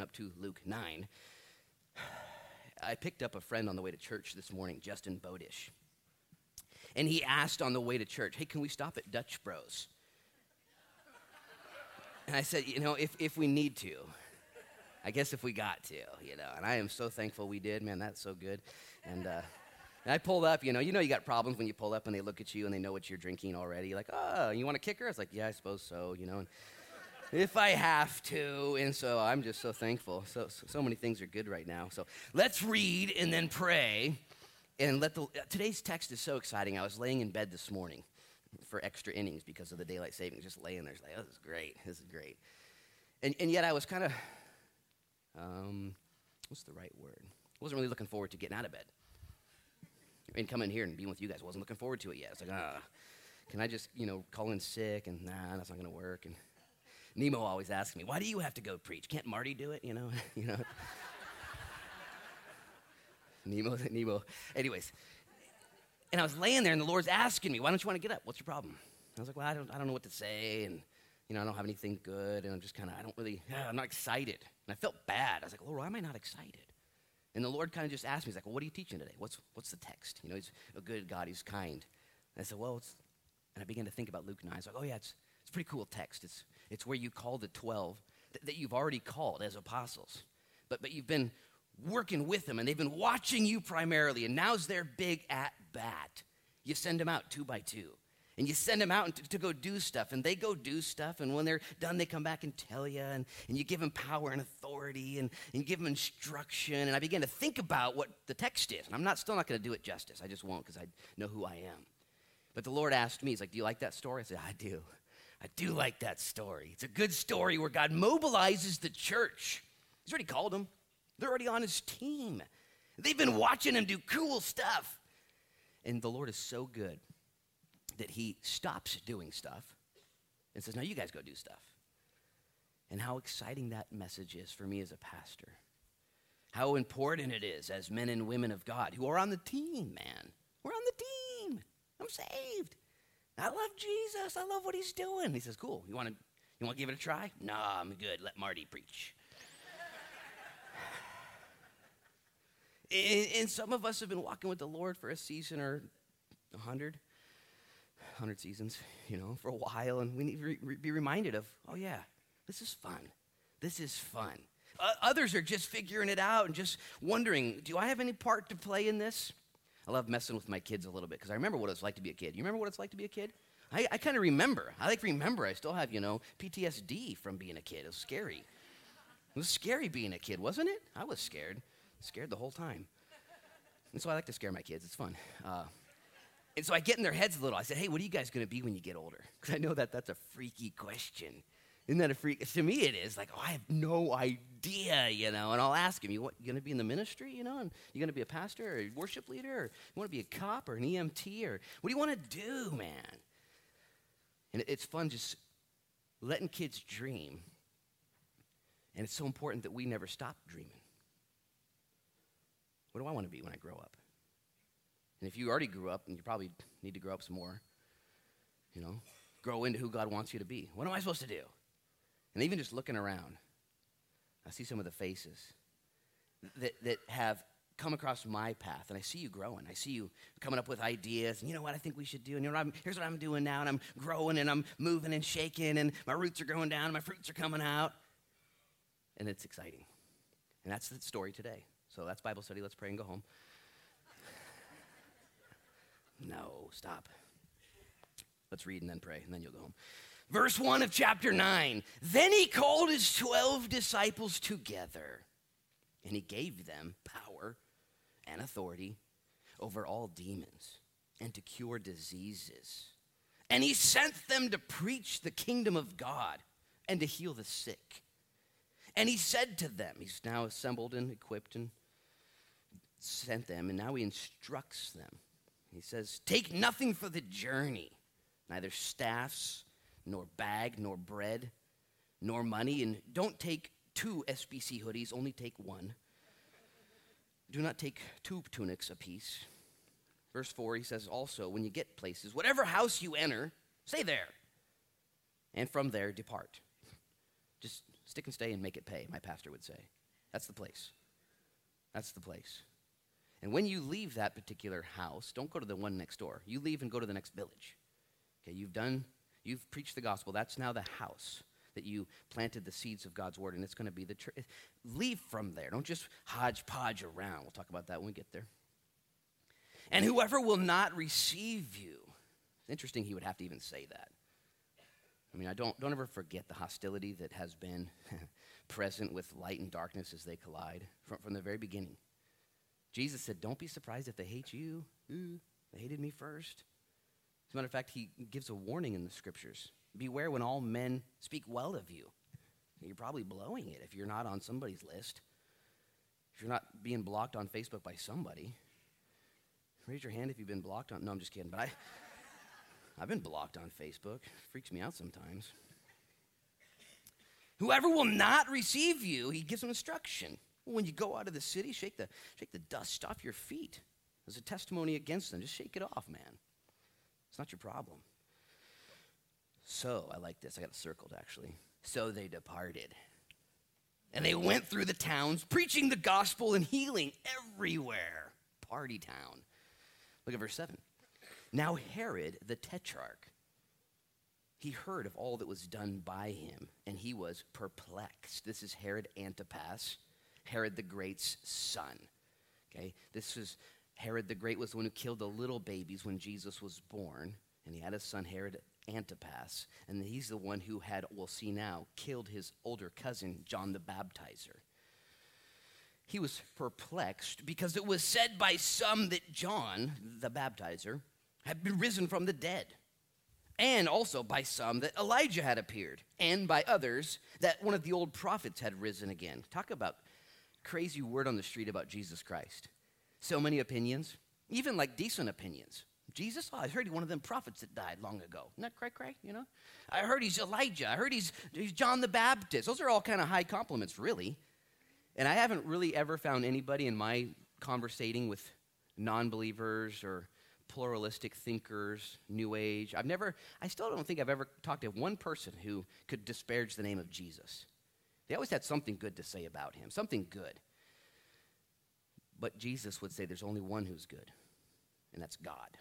open up to Luke 9. I picked up a friend on the way to church this morning, Justin Bodish. And he asked on the way to church, hey, can we stop at Dutch Bros? And I said, if we need to. I guess if we got to, And I am so thankful we did. Man, that's so good. And I pulled up, you got problems when you pull up and they look at you and they know what you're drinking already. You're like, oh, you want a kicker? I was like, yeah, I suppose so, And if I have to. And so I'm just so thankful. So many things are good right now. So let's read and then pray. And today's text is so exciting. I was laying in bed this morning for extra innings because of the daylight savings. Just laying there, like, oh, this is great. This is great. And yet I was kind of... what's the right word? I wasn't really looking forward to getting out of bed. And coming here and being with you guys, I wasn't looking forward to it yet. It's like, can I just, call in sick? And nah, that's not going to work. And Nemo always asks me, why do you have to go preach? Can't Marty do it? Nemo. Anyways. And I was laying there and the Lord's asking me, why don't you want to get up? What's your problem? I was like, well, I don't know what to say. And I don't have anything good, and I'm just kind of, I'm not excited. And I felt bad. I was like, Lord, why am I not excited? And the Lord kind of just asked me, he's like, well, what are you teaching today? What's the text? He's a good God, he's kind. And I said, and I began to think about Luke 9. I was like, oh yeah, it's a pretty cool text. It's where you call the 12 that you've already called as apostles. But you've been working with them, and they've been watching you primarily, and now's their big at-bat. You send them out 2 by 2. And you send them out to go do stuff, and they go do stuff, and when they're done, they come back and tell you, and you give them power and authority, and you give them instruction, and I began to think about what the text is, and I'm still not going to do it justice. I just won't, because I know who I am. But the Lord asked me, he's like, do you like that story? I said, I do like that story. It's a good story where God mobilizes the church. He's already called them. They're already on his team. They've been watching him do cool stuff, and the Lord is so good that he stops doing stuff and says, now you guys go do stuff. And how exciting that message is for me as a pastor. How important it is as men and women of God who are on the team, man. We're on the team. I'm saved. I love Jesus. I love what he's doing. He says, cool, you want to give it a try? Nah, I'm good. Let Marty preach. And some of us have been walking with the Lord for a season or 100 seasons, for a while, and we need to be reminded of, oh yeah, this is fun. This is fun. Others are just figuring it out and just wondering, do I have any part to play in this? I love messing with my kids a little bit because I remember what it's like to be a kid. You remember what it's like to be a kid? I kind of remember. I still have, PTSD from being a kid. It was scary. It was scary being a kid, wasn't it? I was scared. Scared the whole time. And so I like to scare my kids. It's fun. And so I get in their heads a little. I said, hey, what are you guys going to be when you get older? Because I know that's a freaky question. Isn't that a freak? To me, it is. Like, oh, I have no idea, And I'll ask him, you going to be in the ministry, And you going to be a pastor or a worship leader? Or you want to be a cop or an EMT? Or what do you want to do, man? And it's fun just letting kids dream. And it's so important that we never stop dreaming. What do I want to be when I grow up? And if you already grew up, and you probably need to grow up some more, grow into who God wants you to be. What am I supposed to do? And even just looking around, I see some of the faces that have come across my path, and I see you growing. I see you coming up with ideas, and you know what I think we should do, and here's what I'm doing now, and I'm growing, and I'm moving and shaking, and my roots are going down, and my fruits are coming out. And it's exciting. And that's the story today. So that's Bible study. Let's pray and go home. No, stop. Let's read and then pray, and then you'll go home. Verse 1 of chapter 9. Then he called his 12 disciples together, and he gave them power and authority over all demons and to cure diseases. And he sent them to preach the kingdom of God and to heal the sick. And he said to them, he's now assembled and equipped and sent them, and now he instructs them. He says, take nothing for the journey, neither staffs, nor bag, nor bread, nor money. And don't take 2 SBC hoodies, only take 1. Do not take 2 tunics apiece. Verse 4, he says, also, when you get places, whatever house you enter, stay there. And from there, depart. Just Stick and stay and make it pay, my pastor would say. That's the place. That's the place. And when you leave that particular house, don't go to the one next door. You leave and go to the next village. Okay, you've preached the gospel. That's now the house that you planted the seeds of God's word, and it's going to be the church. Leave from there. Don't just hodgepodge around. We'll talk about that when we get there. And whoever will not receive you. It's interesting he would have to even say that. I mean, I don't ever forget the hostility that has been present with light and darkness as they collide from the very beginning. Jesus said, don't be surprised if they hate you. Ooh, they hated me first. As a matter of fact, he gives a warning in the scriptures. Beware when all men speak well of you. You're probably blowing it if you're not on somebody's list. If you're not being blocked on Facebook by somebody. Raise your hand if you've been blocked on... No, I'm just kidding. But I've been blocked on Facebook. It freaks me out sometimes. Whoever will not receive you, he gives them instruction. When you go out of the city, shake the dust off your feet. There's a testimony against them. Just shake it off, man. It's not your problem. So, I like this. I got it circled, actually. So they departed. And they went through the towns, preaching the gospel and healing everywhere. Party town. Look at verse 7. Now Herod the Tetrarch, he heard of all that was done by him, and he was perplexed. This is Herod Antipas, Herod the Great's son. Okay, this is Herod the Great was the one who killed the little babies when Jesus was born, and he had a son, Herod Antipas, and he's the one who had, we'll see now, killed his older cousin, John the Baptizer. He was perplexed because it was said by some that John the Baptizer had been risen from the dead, and also by some that Elijah had appeared, and by others that one of the old prophets had risen again. Talk about crazy word on the street about Jesus Christ. So many opinions, even like decent opinions. Jesus, I heard he's one of them prophets that died long ago. Isn't that cray-cray, you know? I heard he's Elijah. I heard he's John the Baptist. Those are all kind of high compliments, really. And I haven't really ever found anybody in my conversating with non-believers or pluralistic thinkers, New Age. I still don't think I've ever talked to one person who could disparage the name of Jesus. They always had something good to say about him, something good. But Jesus would say there's only one who's good, and that's God.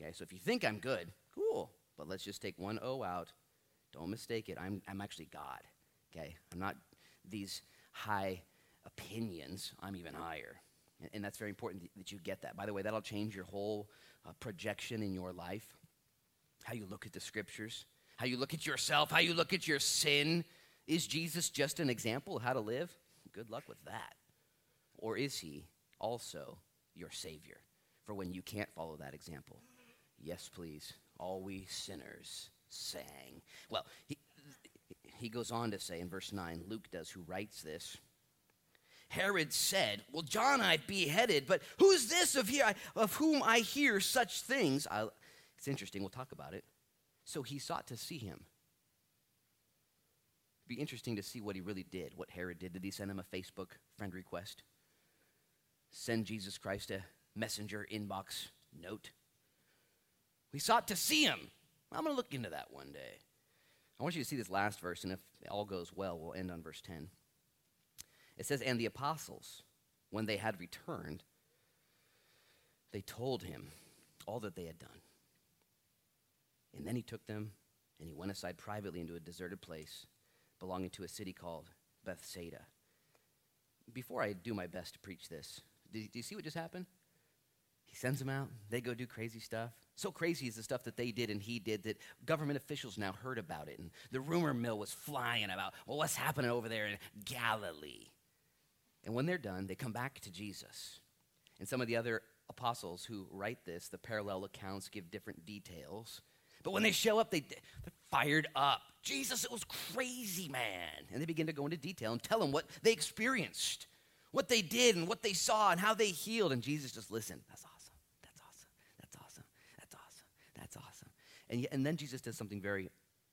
Okay, so if you think I'm good, cool, but let's just take one O out. Don't mistake it. I'm actually God. Okay, I'm not these high opinions. I'm even higher. And that's very important that you get that. By the way, that'll change your whole projection in your life, how you look at the scriptures, how you look at yourself, how you look at your sin. Is Jesus just an example of how to live? Good luck with that. Or is he also your Savior for when you can't follow that example? Yes, please. All we sinners sang. Well, he goes on to say in verse 9, Luke does, who writes this, Herod said, well, John I beheaded, but who's this of whom I hear such things? It's interesting. We'll talk about it. So he sought to see him. It'd be interesting to see what he really did, what Herod did. Did he send him a Facebook friend request? Send Jesus Christ a messenger inbox note? We sought to see him. I'm going to look into that one day. I want you to see this last verse, and if all goes well, we'll end on verse 10. It says, and the apostles, when they had returned, they told him all that they had done. And then he took them, and he went aside privately into a deserted place belonging to a city called Bethsaida. Before I do my best to preach this, do you see what just happened? He sends them out. They go do crazy stuff. So crazy is the stuff that they did and he did that government officials now heard about it. And the rumor mill was flying about, well, what's happening over there in Galilee? And when they're done, they come back to Jesus. And some of the other apostles who write this, the parallel accounts give different details. But when they show up, they're fired up. Jesus, it was crazy, man. And they begin to go into detail and tell them what they experienced, what they did and what they saw and how they healed. And Jesus just listened. That's awesome. That's awesome. That's awesome. That's awesome. That's awesome. And then Jesus does something very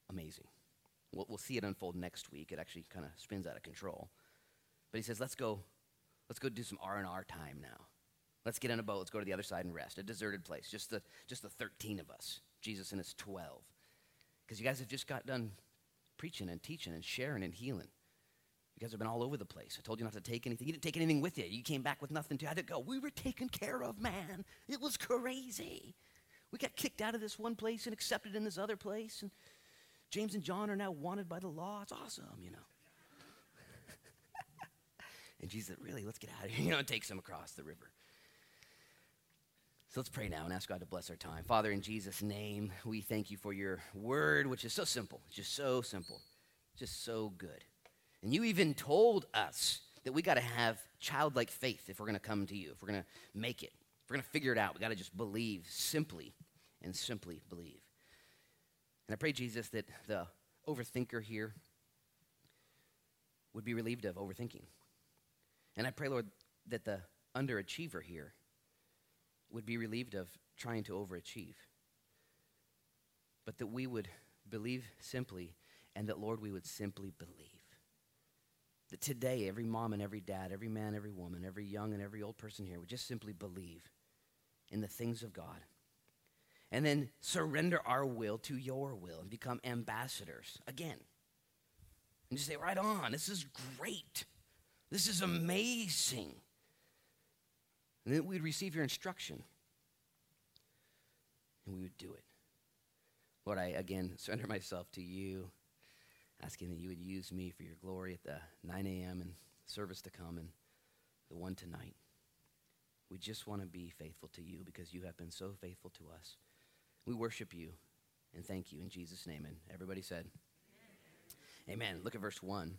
amazing. We'll see it unfold next week. It actually kind of spins out of control. But he says, let's go do some R&R time now. Let's get in a boat. Let's go to the other side and rest. A deserted place. Just the 13 of us. Jesus and his 12. Because you guys have just got done preaching and teaching and sharing and healing. You guys have been all over the place. I told you not to take anything. You didn't take anything with you. You came back with nothing to either go. We were taken care of, man. It was crazy. We got kicked out of this one place and accepted in this other place. And James and John are now wanted by the law. It's awesome, you know. And Jesus said, really, let's get out of here. You know, and takes them across the river. So let's pray now and ask God to bless our time. Father, in Jesus' name, we thank you for your word, which is so simple. It's just so simple. Just so good. And you even told us that we got to have childlike faith if we're going to come to you, if we're going to make it, if we're going to figure it out. We got to just believe simply and simply believe. And I pray, Jesus, that the overthinker here would be relieved of overthinking. And I pray, Lord, that the underachiever here would be relieved of trying to overachieve, but that we would believe simply, and that, Lord, we would simply believe. That today, every mom and every dad, every man, every woman, every young and every old person here would just simply believe in the things of God, and then surrender our will to your will and become ambassadors again. And just say, right on, this is great. This is amazing. And then we'd receive your instruction, and we would do it. Lord, I again surrender myself to you, asking that you would use me for your glory at the 9 a.m. and service to come and the one tonight. We just want to be faithful to you because you have been so faithful to us. We worship you and thank you in Jesus' name. And everybody said, amen. Amen. Look at verse 1.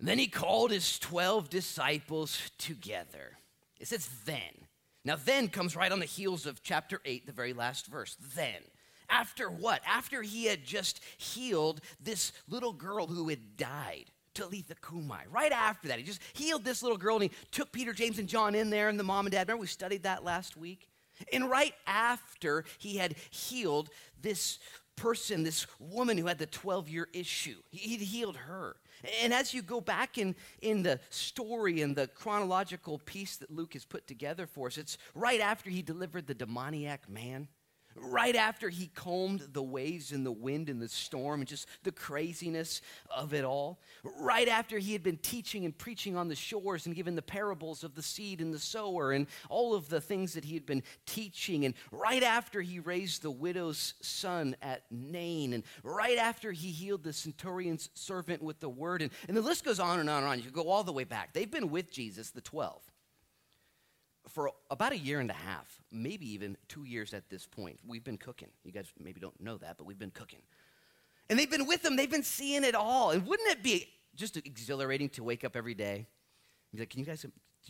Then he called his 12 disciples together. It says then. Now then comes right on the heels of chapter 8, the very last verse. Then. After what? After he had just healed this little girl who had died, Talitha Kumi. Right after that, he just healed this little girl, and he took Peter, James, and John in there, and the mom and dad. Remember, we studied that last week? And right after he had healed this person, this woman who had the 12-year issue, he healed her. And as you go back in the story and the chronological piece that Luke has put together for us, it's right after he delivered the demoniac man, right after he calmed the waves and the wind and the storm and just the craziness of it all, right after he had been teaching and preaching on the shores and given the parables of the seed and the sower and all of the things that he had been teaching, and right after he raised the widow's son at Nain, and right after he healed the centurion's servant with the word, and the list goes on and on and on. You go all the way back. They've been with Jesus, the 12, for about a year and a half, maybe even 2 years at this point. We've been cooking. You guys maybe don't know that, but we've been cooking. And they've been with him. They've been seeing it all. And wouldn't it be just exhilarating to wake up every day and be like, do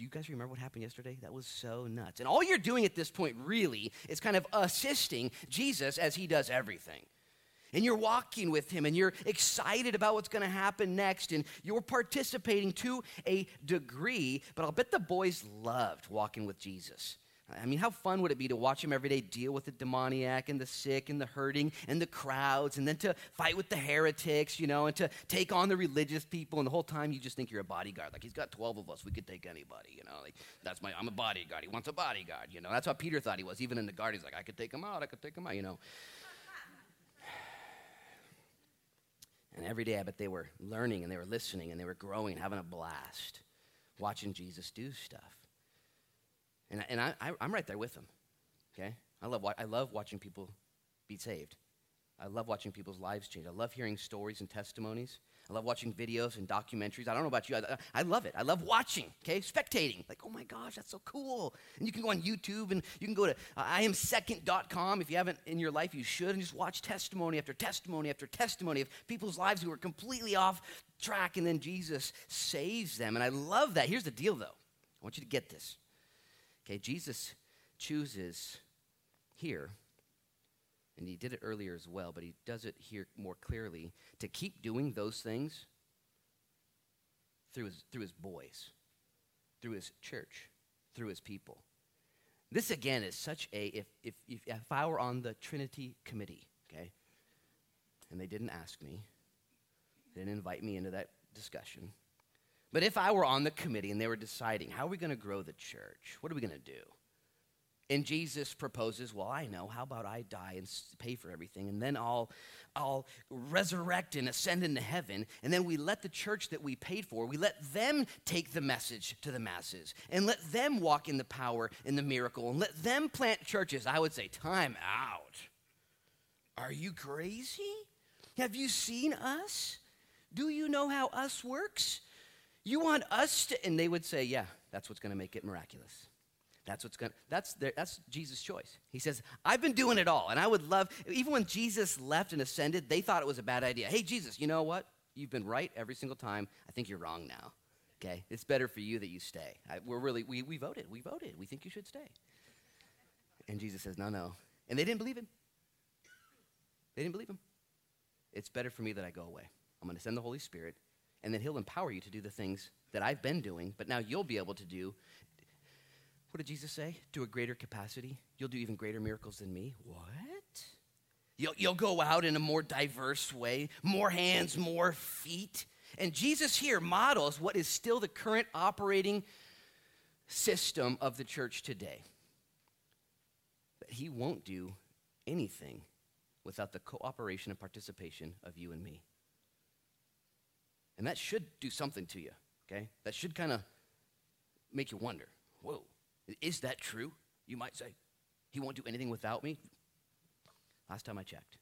you guys remember what happened yesterday? That was so nuts. And all you're doing at this point really is kind of assisting Jesus as he does everything. And you're walking with him, and you're excited about what's going to happen next, and you're participating to a degree, but I'll bet the boys loved walking with Jesus. I mean, how fun would it be to watch him every day deal with the demoniac and the sick and the hurting and the crowds, and then to fight with the heretics, you know, and to take on the religious people, and the whole time you just think you're a bodyguard. Like, he's got 12 of us. We could take anybody, you know. Like, I'm a bodyguard. He wants a bodyguard, you know. That's how Peter thought he was. Even in the garden, he's like, I could take him out, you know. And every day, I bet they were learning, and they were listening, and they were growing, having a blast, watching Jesus do stuff. And I'm right there with them, okay? I love watching people be saved. I love watching people's lives change. I love hearing stories and testimonies. I love watching videos and documentaries. I don't know about you. I love it. I love watching, okay? Spectating. Like, oh, my gosh, that's so cool. And you can go on YouTube, and you can go to IamSecond.com. If you haven't in your life, you should. And just watch testimony after testimony after testimony of people's lives who are completely off track, and then Jesus saves them. And I love that. Here's the deal, though. I want you to get this. Okay, Jesus chooses here, and he did it earlier as well, but he does it here more clearly, to keep doing those things through his boys, through his church, through his people. This, again, is such a, if I were on the Trinity Committee, okay, and they didn't ask me, they didn't invite me into that discussion, but if I were on the committee and they were deciding, how are we going to grow the church? What are we going to do? And Jesus proposes, well, I know, how about I die and pay for everything, and then I'll resurrect and ascend into heaven, and then we let the church that we paid for, we let them take the message to the masses, and let them walk in the power and the miracle, and let them plant churches. I would say, time out. Are you crazy? Have you seen us? Do you know how us works? You want us to, and they would say, yeah, that's what's going to make it miraculous. That's Jesus' choice. He says, I've been doing it all, and I would love, even when Jesus left and ascended, they thought it was a bad idea. Hey, Jesus, you know what? You've been right every single time. I think you're wrong now, okay? It's better for you that you stay. We voted. We think you should stay. And Jesus says, no. And they didn't believe him. It's better for me that I go away. I'm going to send the Holy Spirit, and then he'll empower you to do the things that I've been doing, but now you'll be able to do. What did Jesus say? To a greater capacity. You'll do even greater miracles than me. What? You'll go out in a more diverse way, more hands, more feet. And Jesus here models what is still the current operating system of the church today. But he won't do anything without the cooperation and participation of you and me. And that should do something to you, okay? That should kind of make you wonder, whoa. Is that true? You might say, he won't do anything without me? Last time I checked,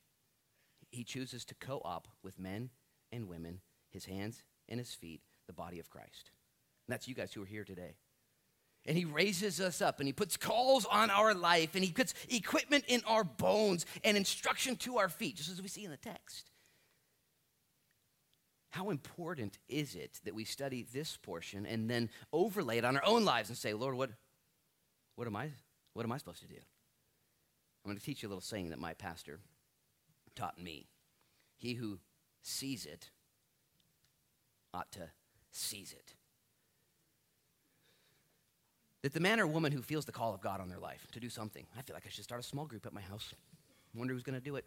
he chooses to co-op with men and women, his hands and his feet, the body of Christ. And that's you guys who are here today. And he raises us up, and he puts calls on our life, and he puts equipment in our bones and instruction to our feet, just as we see in the text. How important is it that we study this portion and then overlay it on our own lives and say, Lord, what am I supposed to do? I'm going to teach you a little saying that my pastor taught me. He who sees it ought to seize it. That the man or woman who feels the call of God on their life to do something, I feel like I should start a small group at my house. I wonder who's going to do it.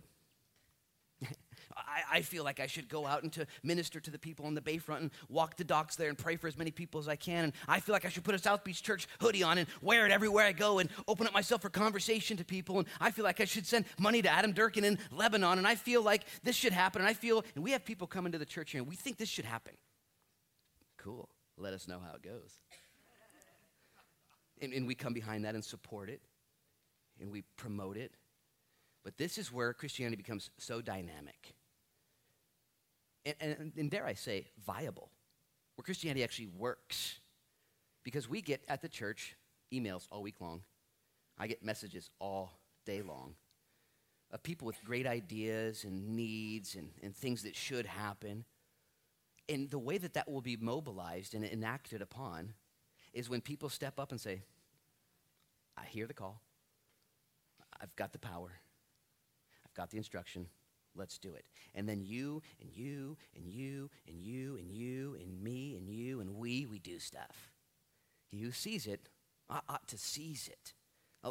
I feel like I should go out and to minister to the people on the Bayfront and walk the docks there and pray for as many people as I can. And I feel like I should put a South Beach Church hoodie on and wear it everywhere I go and open up myself for conversation to people. And I feel like I should send money to Adam Durkin in Lebanon. And I feel like this should happen. And we have people coming to the church here and we think this should happen. Cool. Let us know how it goes. And we come behind that and support it. And we promote it. But this is where Christianity becomes so dynamic. And dare I say, viable. Where Christianity actually works. Because we get at the church emails all week long. I get messages all day long of people with great ideas and needs and things that should happen. And the way that will be mobilized and enacted upon is when people step up and say, I hear the call. I've got the power. Got the instruction, let's do it. And then you and me and you and we do stuff. He who sees it ought to seize it.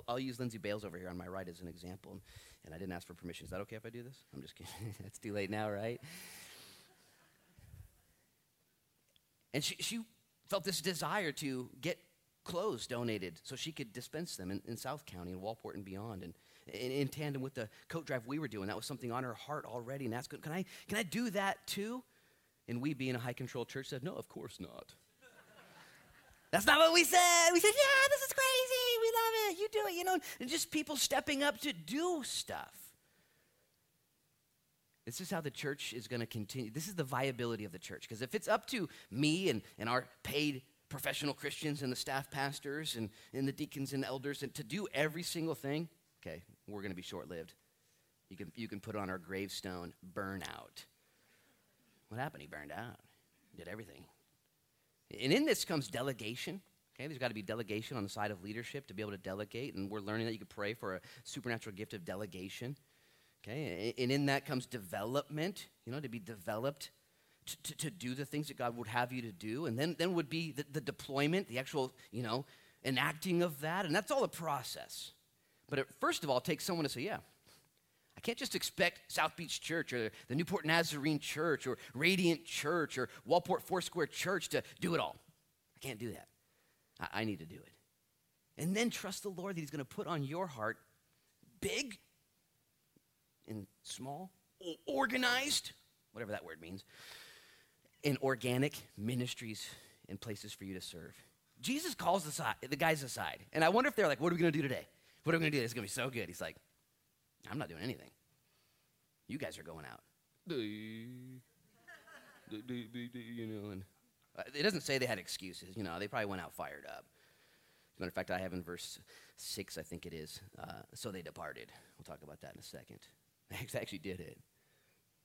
I'll use Lindsay Bales over here on my right as an example, and I didn't ask for permission. Is that okay if I do this? I'm just kidding. It's too late now, right? And she felt this desire to get clothes donated so she could dispense them in South County and Walport and beyond, and in tandem with the coat drive we were doing. That was something on her heart already, and that's good. Can I do that too? And we, being a high-control church, said, no, of course not. That's not what we said. We said, yeah, this is crazy. We love it. You do it, and just people stepping up to do stuff. This is how the church is going to continue. This is the viability of the church, because if it's up to me and our paid professional Christians and the staff pastors and the deacons and elders and to do every single thing, okay, we're going to be short-lived. You can put on our gravestone, burnout. What happened? He burned out. Did everything. And in this comes delegation. Okay, there's got to be delegation on the side of leadership to be able to delegate, and we're learning that you could pray for a supernatural gift of delegation. Okay, and in that comes development, to be developed to do the things that God would have you to do, and then would be the deployment, the actual, enacting of that, and that's all a process. But it, first of all, takes someone to say, yeah, I can't just expect South Beach Church or the Newport Nazarene Church or Radiant Church or Walport Four Square Church to do it all. I can't do that. I need to do it. And then trust the Lord that he's going to put on your heart, big and small, organized, whatever that word means, and organic ministries and places for you to serve. Jesus calls the guys aside. And I wonder if they're like, what are we going to do today? What are we going to do? It's going to be so good. He's like, I'm not doing anything. You guys are going out. You know, and it doesn't say they had excuses. You know, they probably went out fired up. As a matter of fact, I have in verse 6, I think it is, so they departed. We'll talk about that in a second. They actually did it.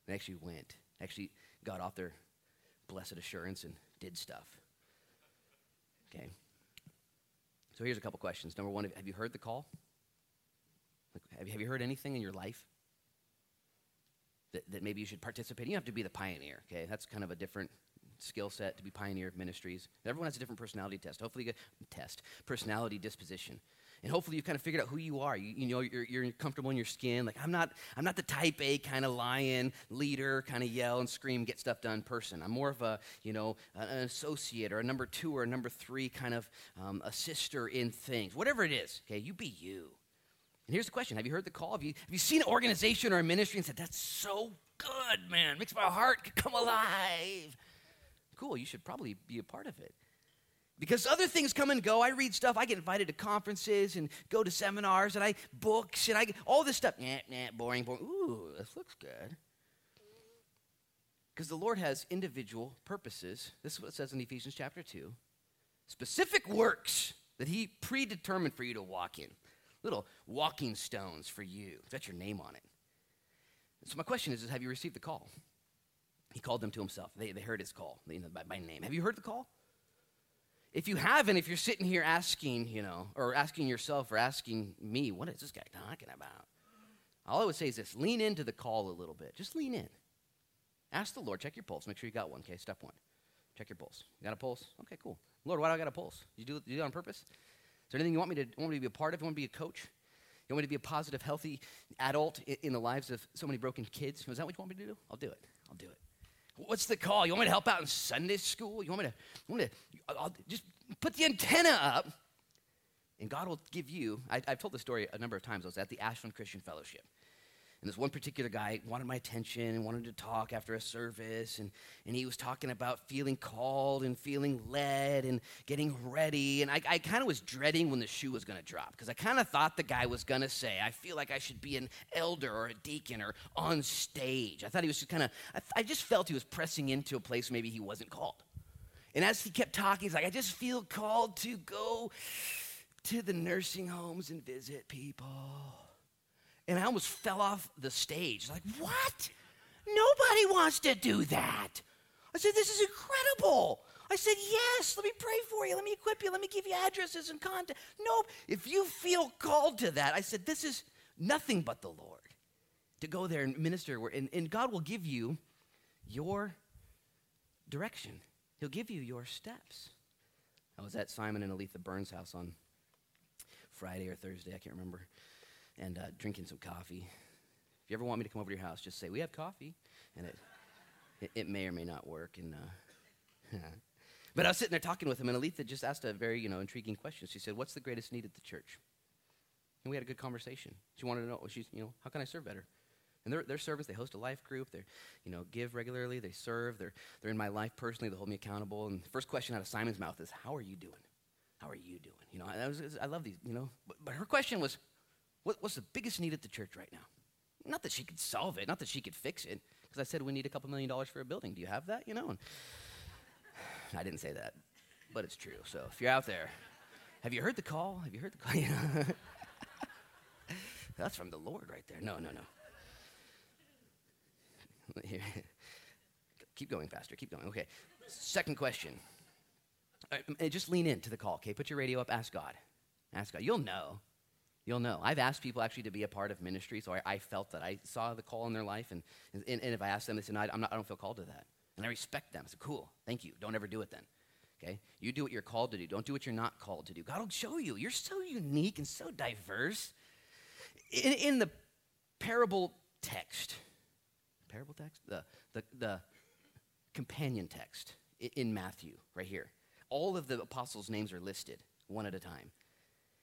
They actually went. Actually got off their blessed assurance and did stuff. Okay. So here's a couple questions. Number one, have you heard the call? Like, have you heard anything in your life that maybe you should participate in? You have to be the pioneer, okay? That's kind of a different skill set to be pioneer of ministries. Everyone has a different personality test. Hopefully you get personality disposition. And hopefully you've kind of figured out who you are. You know, you're comfortable in your skin. Like, I'm not the type A kind of lion leader, kind of yell and scream, get stuff done person. I'm more of a, you know, an associate or a number two or a number three kind of assister in things. Whatever it is, okay, you be you. And here's the question. Have you heard the call? Have you seen an organization or a ministry and said, that's so good, man. Makes my heart come alive. Cool, you should probably be a part of it. Because other things come and go. I read stuff. I get invited to conferences and go to seminars and I books and I all this stuff. Boring, boring. Ooh, this looks good. Because the Lord has individual purposes. This is what it says in Ephesians chapter 2. Specific works that he predetermined for you to walk in. Little walking stones for you. That's your name on it. So my question is have you received the call? He called them to himself. They heard his call by name. Have you heard the call? If you haven't, if you're sitting here asking, you know, or asking yourself or asking me, what is this guy talking about? All I would say is this, lean into the call a little bit. Just lean in. Ask the Lord, check your pulse. Make sure you got one, okay? Step one, check your pulse. You got a pulse? Okay, cool. Lord, why do I got a pulse? You do it on purpose? Is there anything you want me to be a part of? You want me to be a coach? You want me to be a positive, healthy adult in the lives of so many broken kids? Is that what you want me to do? I'll do it. What's the call? You want me to help out in Sunday school? You want me to? I'll just put the antenna up, and God will give you. I've told this story a number of times. I was at the Ashland Christian Fellowship, and this one particular guy wanted my attention and wanted to talk after a service, and he was talking about feeling called and feeling led and getting ready, and I kind of was dreading when the shoe was going to drop because I kind of thought the guy was going to say, I feel like I should be an elder or a deacon or on stage. I thought he was just kind of, I just felt he was pressing into a place maybe he wasn't called. And as he kept talking, he's like, I just feel called to go to the nursing homes and visit people. And I almost fell off the stage. Like, what? Nobody wants to do that. I said, this is incredible. I said, yes, let me pray for you. Let me equip you. Let me give you addresses and contact. Nope. If you feel called to that, I said, this is nothing but the Lord to go there and minister. And God will give you your direction. He'll give you your steps. I was at Simon and Aletha Burns' house on Friday or Thursday. I can't remember. And drinking some coffee. If you ever want me to come over to your house, just say, we have coffee. And it may or may not work. And but I was sitting there talking with him, and Aletha just asked a very, you know, intriguing question. She said, what's the greatest need at the church? And we had a good conversation. She wanted to know, how can I serve better? And their servants, they host a life group. They, you know, give regularly. They serve. They're in my life personally. They hold me accountable. And the first question out of Simon's mouth is, how are you doing? How are you doing? You know, I love these, you know. But her question was, what's the biggest need at the church right now? Not that she could solve it, not that she could fix it, because I said we need a couple $1,000,000 for a building. Do you have that? You know, and I didn't say that, but it's true. So if you're out there, have you heard the call? Have you heard the call? You know? That's from the Lord right there. No. Keep going, Pastor. Keep going. Okay. Second question. All right, just lean into the call, okay? Put your radio up. Ask God. Ask God. You'll know. I've asked people actually to be a part of ministry, so I felt that. I saw the call in their life, and if I asked them, they said, no, I don't feel called to that. And I respect them. I said, cool, thank you. Don't ever do it then, okay? You do what you're called to do. Don't do what you're not called to do. God will show you. You're so unique and so diverse. In the parable text? The companion text in Matthew right here, all of the apostles' names are listed one at a time.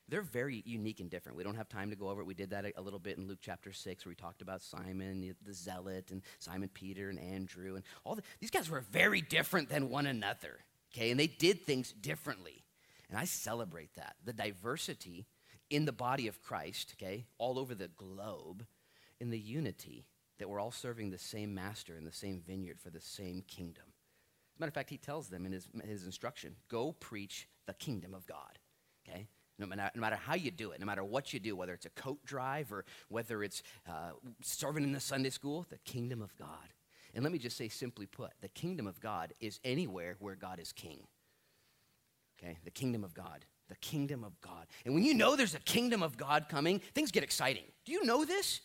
They're very unique and different. We don't have time to go over it. We did that a little bit in Luke chapter 6, where we talked about Simon the Zealot and Simon Peter and Andrew. And all these guys were very different than one another, okay? And they did things differently. And I celebrate that. The diversity in the body of Christ, okay, all over the globe, in the unity that we're all serving the same master in the same vineyard for the same kingdom. As a matter of fact, he tells them in his instruction, go preach the kingdom of God, okay? No matter how you do it, no matter what you do, whether it's a coat drive or whether it's serving in the Sunday school, the kingdom of God. And let me just say, simply put, the kingdom of God is anywhere where God is king. Okay, the kingdom of God, the kingdom of God. And when you know there's a kingdom of God coming, things get exciting. Do you know this?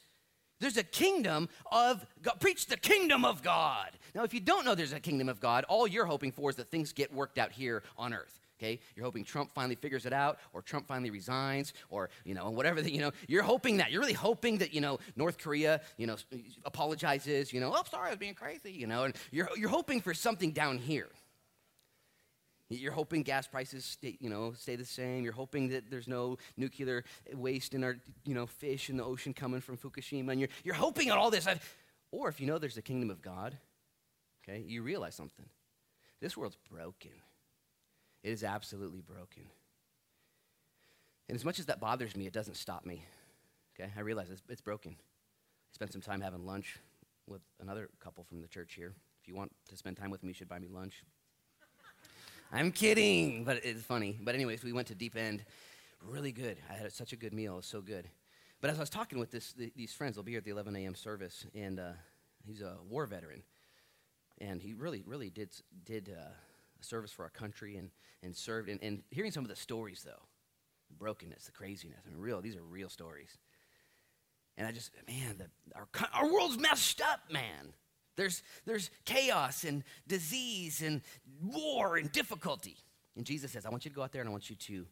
There's a kingdom of God. Preach the kingdom of God. Now, if you don't know there's a kingdom of God, all you're hoping for is that things get worked out here on earth. Okay, you're hoping Trump finally figures it out, or Trump finally resigns, or, you know, whatever, you know, you're hoping that. You're really hoping that, you know, North Korea, you know, apologizes, you know, oh, sorry, I was being crazy, you know, and you're hoping for something down here. You're hoping gas prices stay the same. You're hoping that there's no nuclear waste in our, you know, fish in the ocean coming from Fukushima, and you're hoping on all this. Or if you know there's the kingdom of God, okay, you realize something. This world's broken. It is absolutely broken. And as much as that bothers me, it doesn't stop me. Okay, I realize it's broken. I spent some time having lunch with another couple from the church here. If you want to spend time with me, you should buy me lunch. I'm kidding, but it's funny. But anyways, we went to Deep End. Really good. I had such a good meal. It was so good. But as I was talking with these friends, they'll be here at the 11 a.m. service, and he's a war veteran. And he really, really did service for our country and served. And hearing some of the stories, though, the brokenness, the craziness, I mean, these are real stories. And I just, man, our world's messed up, man. There's chaos and disease and war and difficulty. And Jesus says, I want you to go out there and I want you to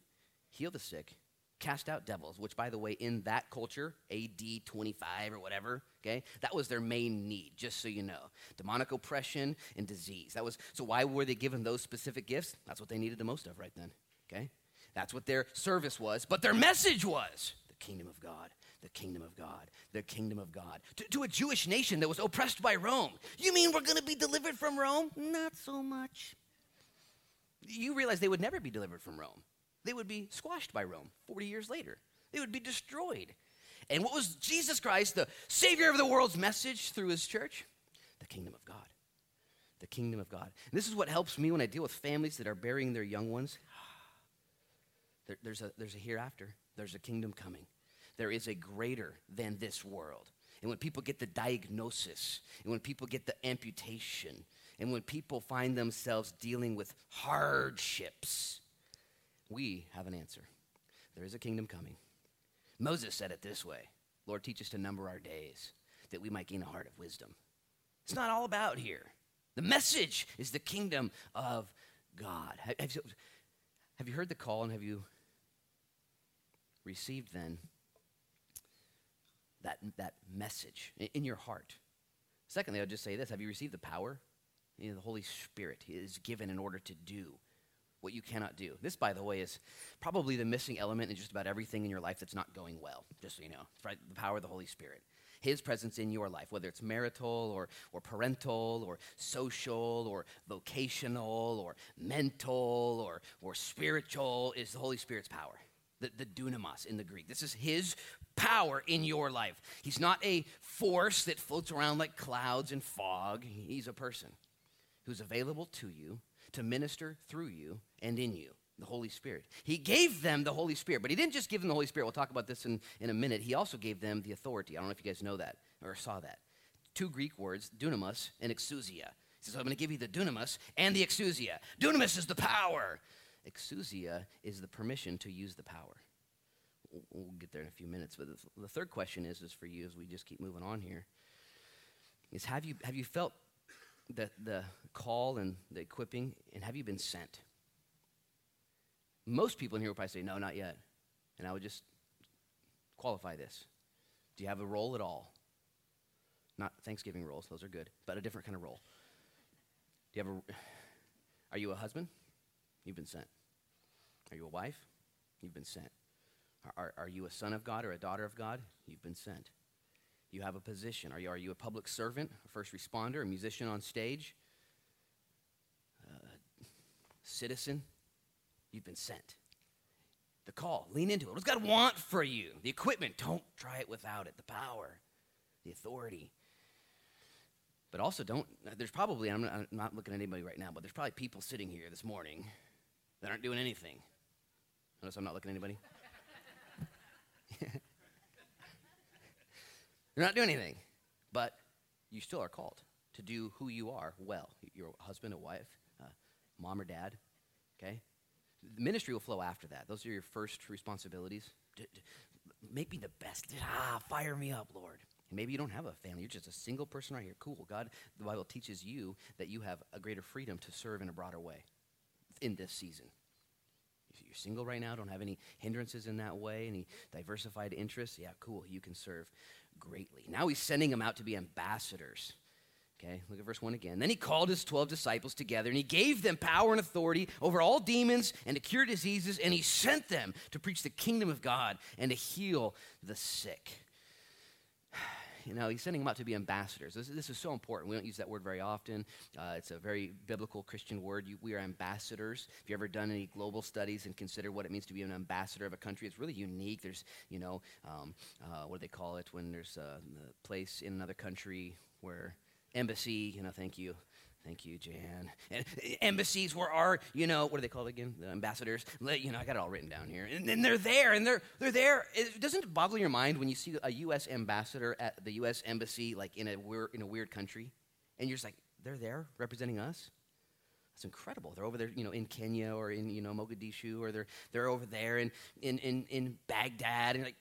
heal the sick, cast out devils, which, by the way, in that culture, AD 25 or whatever, okay, that was their main need, just so you know. Demonic oppression and disease. So why were they given those specific gifts? That's what they needed the most of right then, okay? That's what their service was, but their message was the kingdom of God. The kingdom of God, the kingdom of God. To a Jewish nation that was oppressed by Rome. You mean we're going to be delivered from Rome? Not so much. You realize they would never be delivered from Rome. They would be squashed by Rome 40 years later. They would be destroyed. And what was Jesus Christ, the Savior of the world's message through his church? The kingdom of God, the kingdom of God. And this is what helps me when I deal with families that are burying their young ones. There's a hereafter. There's a kingdom coming. There is a greater than this world. And when people get the diagnosis, and when people get the amputation, and when people find themselves dealing with hardships, we have an answer. There is a kingdom coming. Moses said it this way, Lord, teach us to number our days, that we might gain a heart of wisdom. It's not all about here. The message is the kingdom of God. Have you heard the call, and have you received then that message in your heart? Secondly, I'll just say this. Have you received the power? You know, the Holy Spirit is given in order to do what you cannot do. This, by the way, is probably the missing element in just about everything in your life that's not going well, just so you know. It's right, the power of the Holy Spirit. His presence in your life, whether it's marital or parental or social or vocational or mental or spiritual, is the Holy Spirit's power. The dunamis in the Greek. This is his power in your life. He's not a force that floats around like clouds and fog. He's a person who's available to you to minister through you and in you, the Holy Spirit. He gave them the Holy Spirit, but he didn't just give them the Holy Spirit. We'll talk about this in a minute. He also gave them the authority. I don't know if you guys know that or saw that. Two Greek words, dunamis and exousia. He says, I'm going to give you the dunamis and the exousia. Dunamis is the power. Exousia is the permission to use the power. We'll get there in a few minutes, but the third question is for you as we just keep moving on here, is have you felt the call and the equipping, and have you been sent? Most people in here will probably say, no, not yet. And I would just qualify this. Do you have a role at all? Not Thanksgiving roles, those are good, but a different kind of role. Are you a husband? You've been sent. Are you a wife? You've been sent. Are you a son of God or a daughter of God? You've been sent. You have a position. Are you a public servant, a first responder, a musician on stage, a citizen? You've been sent. The call, lean into it. What's God want for you? The equipment, don't try it without it. The power, the authority. But also don't, there's probably, I'm not looking at anybody right now, but there's probably people sitting here this morning that aren't doing anything. Notice I'm not looking at anybody. You're not doing anything, but you still are called to do who you are well. Your husband, a wife, mom or dad, okay? The ministry will flow after that. Those are your first responsibilities. Make me the best. Fire me up, Lord. And maybe you don't have a family. You're just a single person right here. Cool. God, the Bible teaches you that you have a greater freedom to serve in a broader way in this season. If you're single right now, don't have any hindrances in that way, any diversified interests, yeah, cool. You can serve greatly. Now he's sending them out to be ambassadors. Okay, look at verse 1 again. Then he called his 12 disciples together, and he gave them power and authority over all demons and to cure diseases, and he sent them to preach the kingdom of God and to heal the sick. You know, he's sending them out to be ambassadors. This is so important. We don't use that word very often. It's a very biblical Christian word. We are ambassadors. If you've ever done any global studies and consider what it means to be an ambassador of a country, it's really unique. There's, you know, what do they call it when there's a place in another country where... embassy, you know, thank you, Jan. And embassies where our, you know, what are they called again? The ambassadors. You know, I got it all written down here. And then they're there, and they're there. It doesn't boggle your mind when you see a U.S. ambassador at the U.S. embassy, like in a weird country, and you're just like, they're there representing us. That's incredible. They're over there, you know, in Kenya or in, you know, Mogadishu, or they're over there in Baghdad, and like,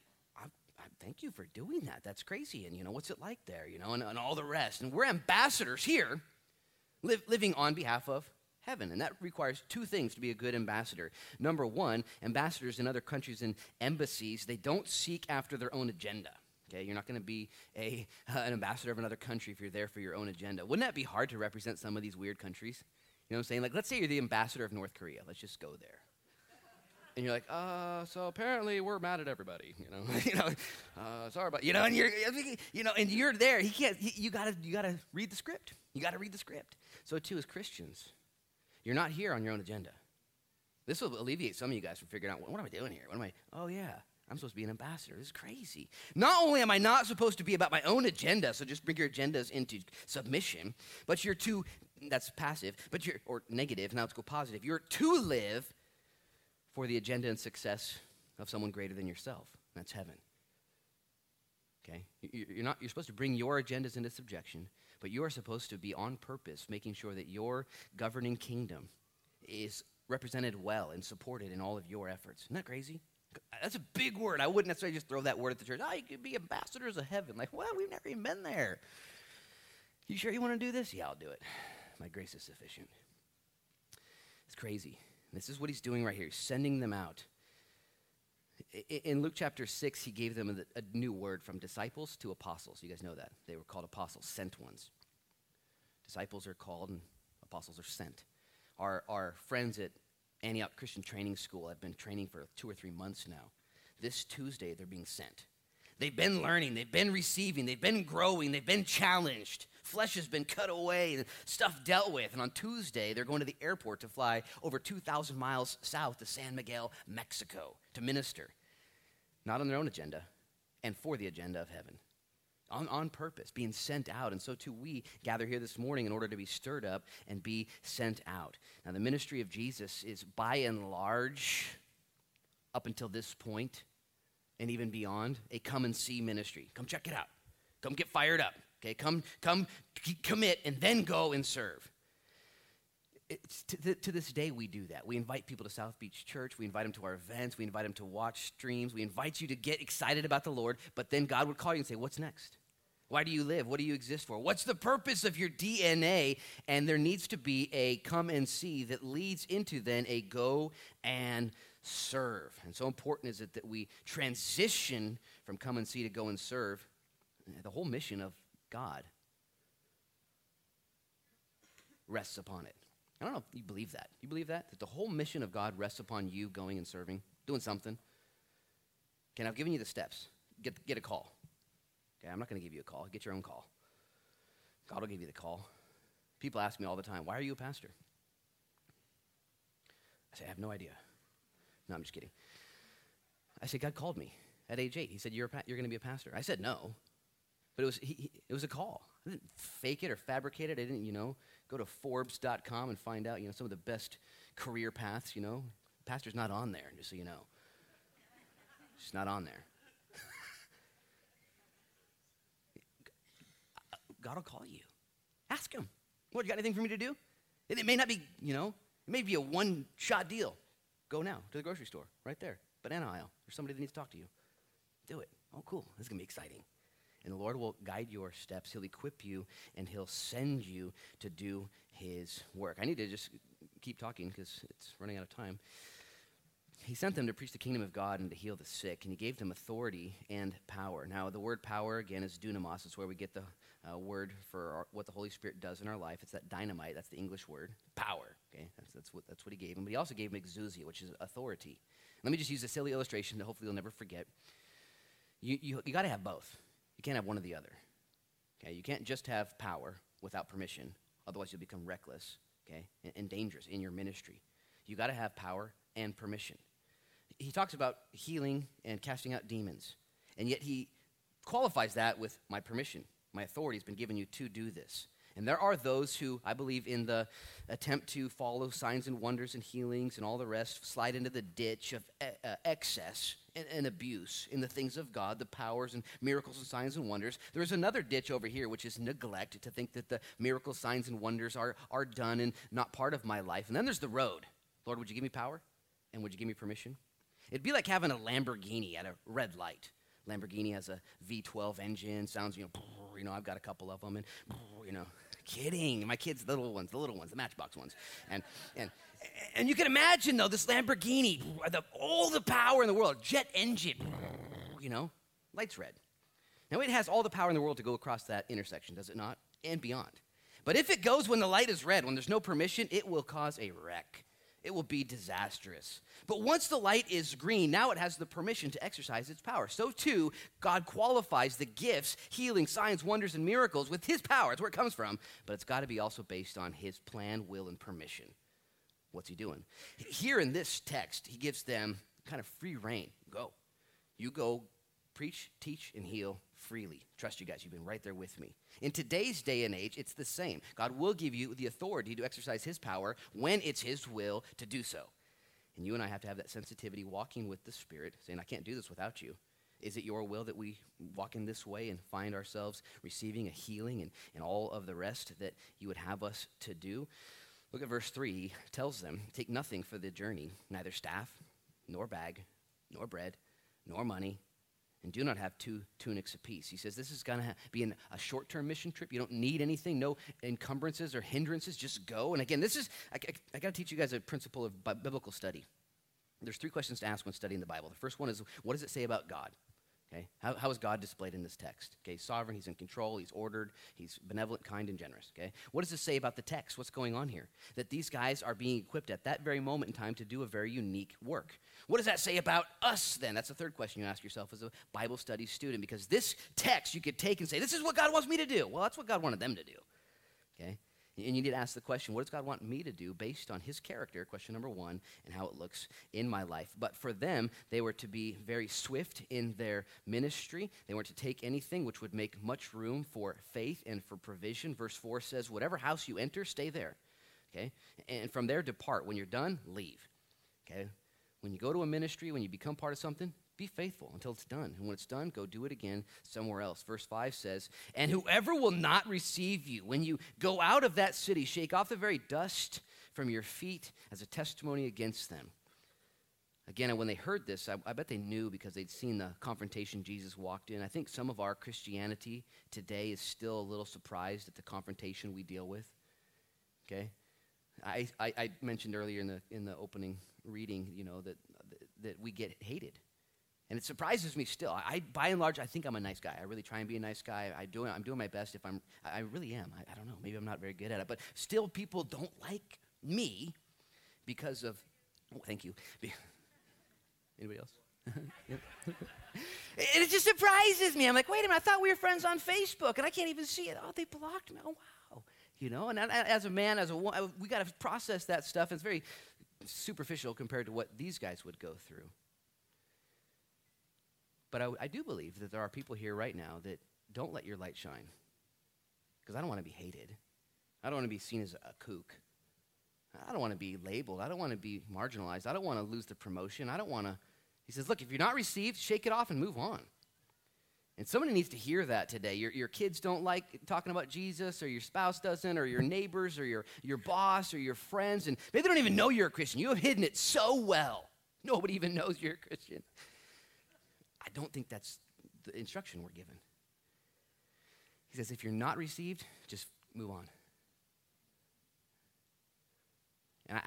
thank you for doing that. That's crazy. And, you know, what's it like there, you know, and all the rest. And we're ambassadors here living on behalf of heaven. And that requires two things to be a good ambassador. Number one, ambassadors in other countries and embassies, they don't seek after their own agenda. Okay, you're not going to be an ambassador of another country if you're there for your own agenda. Wouldn't that be hard to represent some of these weird countries? You know what I'm saying? Like, let's say you're the ambassador of North Korea. Let's just go there. And you're like, so apparently we're mad at everybody, you know, sorry about, you know, and you're there. He can't. You gotta read the script. You gotta read the script. So too, as Christians, you're not here on your own agenda. This will alleviate some of you guys from figuring out what am I doing here? What am I? Oh yeah, I'm supposed to be an ambassador. This is crazy. Not only am I not supposed to be about my own agenda, so just bring your agendas into submission, but you're to. That's passive, but you're or negative. Now let's go positive. You're to live for the agenda and success of someone greater than yourself. That's heaven. Okay? You're supposed to bring your agendas into subjection, but you are supposed to be on purpose, making sure that your governing kingdom is represented well and supported in all of your efforts. Isn't that crazy? That's a big word. I wouldn't necessarily just throw that word at the church. Oh, you could be ambassadors of heaven. Like, well, we've never even been there. You sure you want to do this? Yeah, I'll do it. My grace is sufficient. It's crazy. This is what he's doing right here. He's sending them out. In Luke chapter 6, he gave them a new word, from disciples to apostles. You guys know that. They were called apostles, sent ones. Disciples are called and apostles are sent. Our friends at Antioch Christian Training School have been training for 2 or 3 months now. This Tuesday, they're being sent. They've been learning. They've been receiving. They've been growing. They've been challenged. Flesh has been cut away and stuff dealt with. And on Tuesday, they're going to the airport to fly over 2,000 miles south to San Miguel, Mexico, to minister. Not on their own agenda, and for the agenda of heaven. On purpose, being sent out. And so too we gather here this morning in order to be stirred up and be sent out. Now the ministry of Jesus is by and large, up until this point, and even beyond, a come and see ministry. Come check it out. Come get fired up. Okay, commit, and then go and serve. It's to this day, we do that. We invite people to South Beach Church. We invite them to our events. We invite them to watch streams. We invite you to get excited about the Lord, but then God would call you and say, what's next? Why do you live? What do you exist for? What's the purpose of your DNA? And there needs to be a come and see that leads into then a go and serve. And so important is it that we transition from come and see to go and serve. The whole mission of God rests upon it. I don't know if you believe that. You believe that? That the whole mission of God rests upon you going and serving, doing something. Okay, now I've given you the steps. Get a call. Okay, I'm not going to give you a call. Get your own call. God will give you the call. People ask me all the time, why are you a pastor? I say, I have no idea. No, I'm just kidding. I said, God called me at age 8. He said, you're going to be a pastor. I said, no. But it was a call. I didn't fake it or fabricate it. I didn't, go to Forbes.com and find out, some of the best career paths, Pastor's not on there, just so you know. She's not on there. God will call you. Ask him. What, you got anything for me to do? It may not be, it may be a one-shot deal. Go now to the grocery store, right there, banana aisle. There's somebody that needs to talk to you. Do it. Oh, cool. This is going to be exciting. And the Lord will guide your steps. He'll equip you, and he'll send you to do his work. I need to just keep talking because it's running out of time. He sent them to preach the kingdom of God and to heal the sick, and he gave them authority and power. Now, the word power, again, is dunamos. It's where we get the word for what the Holy Spirit does in our life. It's that dynamite. That's the English word, power. Okay, that's what he gave them. But he also gave them exousia, which is authority. Let me just use a silly illustration that hopefully you'll never forget. You got to have both. You can't have one or the other. Okay, you can't just have power without permission. Otherwise, you'll become reckless. Okay, and dangerous in your ministry. You got to have power and permission. He talks about healing and casting out demons, and yet he qualifies that with my permission. My authority has been given you to do this. And there are those who, I believe, in the attempt to follow signs and wonders and healings and all the rest, slide into the ditch of excess and abuse in the things of God, the powers and miracles and signs and wonders. There is another ditch over here, which is neglect, to think that the miracles, signs, and wonders are done and not part of my life. And then there's the road. Lord, would you give me power? And would you give me permission? It'd be like having a Lamborghini at a red light. Lamborghini has a V12 engine, sounds, I've got a couple of them, and, kidding. My kids, the little ones, the Matchbox ones. And you can imagine, though, this Lamborghini, all the power in the world, jet engine, lights red. Now, it has all the power in the world to go across that intersection, does it not? And beyond. But if it goes when the light is red, when there's no permission, it will cause a wreck. It will be disastrous. But once the light is green, now it has the permission to exercise its power. So too, God qualifies the gifts, healing, signs, wonders, and miracles with his power. It's where it comes from. But it's got to be also based on his plan, will, and permission. What's he doing? Here in this text, he gives them kind of free reign. Go. You go preach, teach, and heal freely. Trust you guys. You've been right there with me. In today's day and age, it's the same. God will give you the authority to exercise his power when it's his will to do so. And you and I have to have that sensitivity, walking with the Spirit, saying, I can't do this without you. Is it your will that we walk in this way and find ourselves receiving a healing and all of the rest that you would have us to do? Look at verse 3. He tells them, take nothing for the journey, neither staff, nor bag, nor bread, nor money, and do not have two tunics apiece. He says this is going to be a short-term mission trip. You don't need anything, no encumbrances or hindrances. Just go. And again, this is, I got to teach you guys a principle of biblical study. There's three questions to ask when studying the Bible. The first one is, what does it say about God? Okay, how is God displayed in this text? Okay, sovereign, he's in control, he's ordered, he's benevolent, kind, and generous. Okay, what does it say about the text? What's going on here? That these guys are being equipped at that very moment in time to do a very unique work. What does that say about us then? That's the third question you ask yourself as a Bible study student, because this text you could take and say, this is what God wants me to do. Well, that's what God wanted them to do, okay? And you need to ask the question, what does God want me to do based on his character, question number 1, and how it looks in my life? But for them, they were to be very swift in their ministry. They weren't to take anything, which would make much room for faith and for provision. Verse 4 says, whatever house you enter, stay there, okay? And from there, depart. When you're done, leave, okay? When you go to a ministry, when you become part of something, be faithful until it's done. And when it's done, go do it again somewhere else. Verse 5 says, and whoever will not receive you, when you go out of that city, shake off the very dust from your feet as a testimony against them. Again, and when they heard this, I bet they knew because they'd seen the confrontation Jesus walked in. I think some of our Christianity today is still a little surprised at the confrontation we deal with, okay? I mentioned earlier in the opening reading, that we get hated. And it surprises me still. I by and large, I think I'm a nice guy. I really try and be a nice guy. I'm doing my best. I really am. I don't know. Maybe I'm not very good at it. But still, people don't like me because of. Oh, thank you. Anybody else? It just surprises me. I'm like, wait a minute, I thought we were friends on Facebook, and I can't even see it. Oh, they blocked me. Oh, wow. You know, and as a man, as a woman, we got to process that stuff. It's very superficial compared to what these guys would go through. But I do believe that there are people here right now that don't let your light shine, because I don't want to be hated. I don't want to be seen as a kook. I don't want to be labeled. I don't want to be marginalized. I don't want to lose the promotion. I don't want to. He says, look, if you're not received, shake it off and move on. And somebody needs to hear that today. Your kids don't like talking about Jesus, or your spouse doesn't, or your neighbors, or your boss, or your friends. And maybe they don't even know you're a Christian. You have hidden it so well. Nobody even knows you're a Christian. I don't think that's the instruction we're given. He says, if you're not received, just move on. And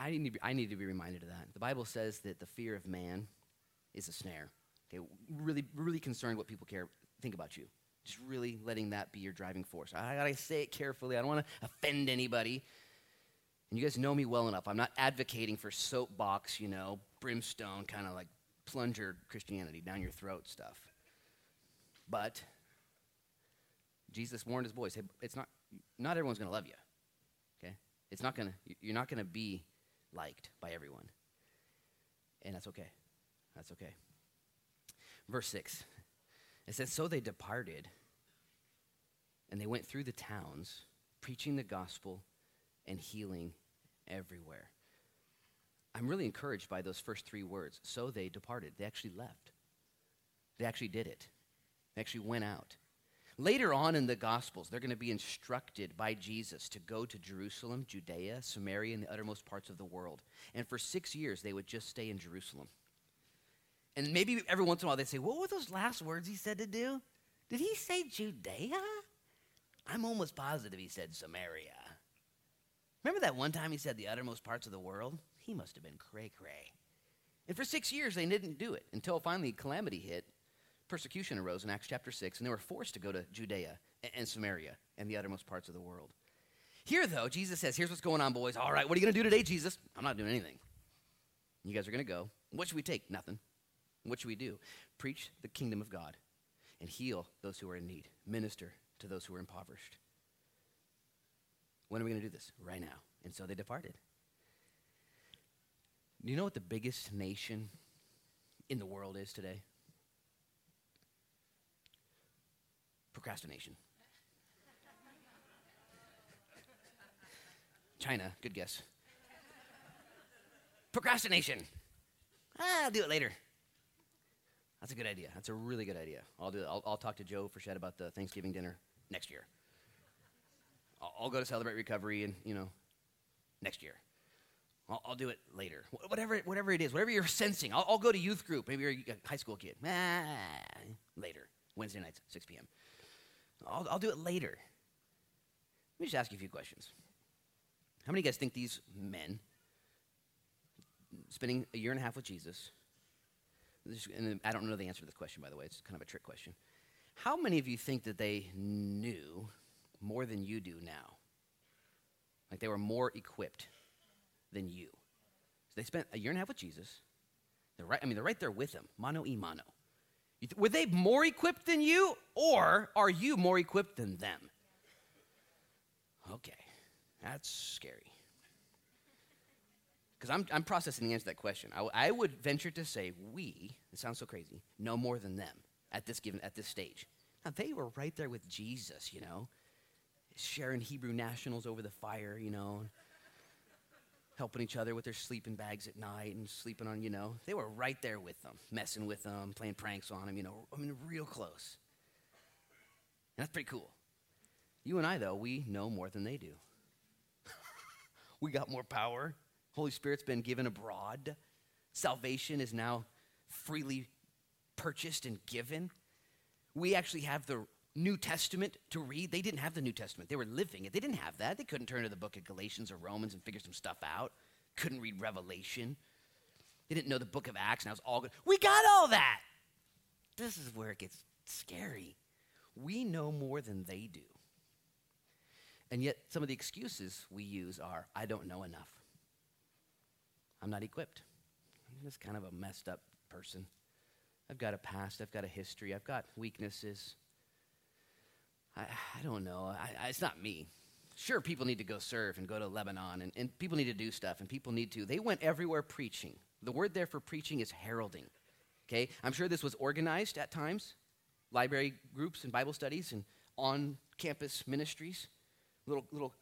I need to be reminded of that. The Bible says that the fear of man is a snare. Okay, really, really concerned what people think about you. Just really letting that be your driving force. I gotta say it carefully. I don't want to offend anybody. And you guys know me well enough. I'm not advocating for soapbox, brimstone, kind of like plunger Christianity, down your throat stuff. But Jesus warned his boys, hey, it's not everyone's gonna love you. Okay? You're not gonna be liked by everyone. And that's okay. That's okay. Verse 6, it says, so they departed, and they went through the towns, preaching the gospel and healing everywhere. I'm really encouraged by those first three words. So they departed. They actually left. They actually did it. They actually went out. Later on in the Gospels, they're going to be instructed by Jesus to go to Jerusalem, Judea, Samaria, and the uttermost parts of the world. And for 6 years, they would just stay in Jerusalem. And maybe every once in a while they say, what were those last words he said to do? Did he say Judea? I'm almost positive he said Samaria. Remember that one time he said the uttermost parts of the world? He must have been cray-cray. And for 6 years they didn't do it, until finally calamity hit. Persecution arose in Acts chapter 6, and they were forced to go to Judea and Samaria and the uttermost parts of the world. Here, though, Jesus says, here's what's going on, boys. All right, what are you going to do today, Jesus? I'm not doing anything. You guys are going to go. What should we take? Nothing. What should we do? Preach the kingdom of God and heal those who are in need. Minister to those who are impoverished. When are we going to do this? Right now. And so they departed. Do you know what the biggest nation in the world is today? Procrastination. China, good guess. Procrastination. I'll do it later. That's a good idea. That's a really good idea. I'll do it. I'll talk to Joe Frechette about the Thanksgiving dinner next year. I'll go to Celebrate Recovery and, next year. I'll do it later. Whatever it is, whatever you're sensing. I'll go to youth group. Maybe you're a high school kid. Later. Wednesday nights, 6 p.m. I'll do it later. Let me just ask you a few questions. How many of you guys think these men, spending a year and a half with Jesus, and I don't know the answer to this question, by the way. It's kind of a trick question. How many of you think that they knew more than you do now? Like they were more equipped than you. So they spent a year and a half with Jesus. They're right there with him, mano y mano. Were they more equipped than you, or are you more equipped than them? Okay, that's scary. Because I'm processing the answer to that question. I would venture to say we, it sounds so crazy, know more than them at this stage. Now, they were right there with Jesus, sharing Hebrew nationals over the fire, helping each other with their sleeping bags at night and sleeping on, They were right there with them, messing with them, playing pranks on them, real close. And that's pretty cool. You and I, though, we know more than they do. We got more power. Holy Spirit's been given abroad. Salvation is now freely purchased and given. We actually have the New Testament to read. They didn't have the New Testament. They were living it. They didn't have that. They couldn't turn to the book of Galatians or Romans and figure some stuff out. Couldn't read Revelation. They didn't know the book of Acts. Now it's all good. We got all that. This is where it gets scary. We know more than they do. And yet some of the excuses we use are, I don't know enough. I'm not equipped. I'm just kind of a messed up person. I've got a past. I've got a history. I've got weaknesses. I don't know. It's not me. Sure, people need to go serve and go to Lebanon, and people need to do stuff, and people need to. They went everywhere preaching. The word there for preaching is heralding, okay? I'm sure this was organized at times, library groups and Bible studies and on-campus ministries, little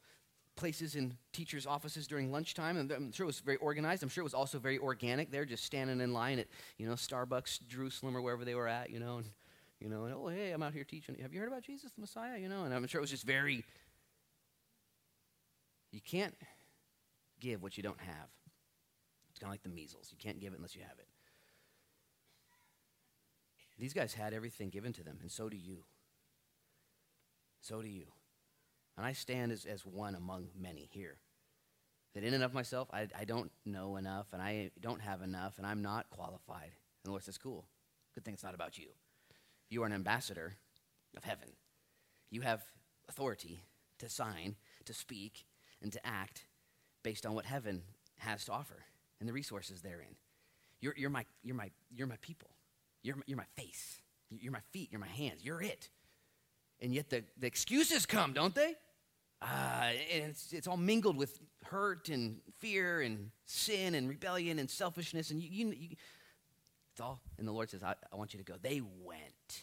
places in teachers' offices during lunchtime. And I'm sure it was very organized. I'm sure it was also very organic. They're just standing in line at, Starbucks, Jerusalem, or wherever they were at, and oh, hey, I'm out here teaching. Have you heard about Jesus, the Messiah? And I'm sure it was just very, you can't give what you don't have. It's kind of like the measles. You can't give it unless you have it. These guys had everything given to them, and so do you. So do you. And I stand as one among many here. That in and of myself, I don't know enough, and I don't have enough, and I'm not qualified. And the Lord says, cool. Good thing it's not about you. You are an ambassador of heaven. You have authority to sign, to speak, and to act based on what heaven has to offer and the resources therein. You're my people. You're my face. You're my feet. You're my hands. You're it. And yet the excuses come, don't they? And it's all mingled with hurt and fear and sin and rebellion and selfishness. And you it's all. And the Lord says, I want you to go. They went.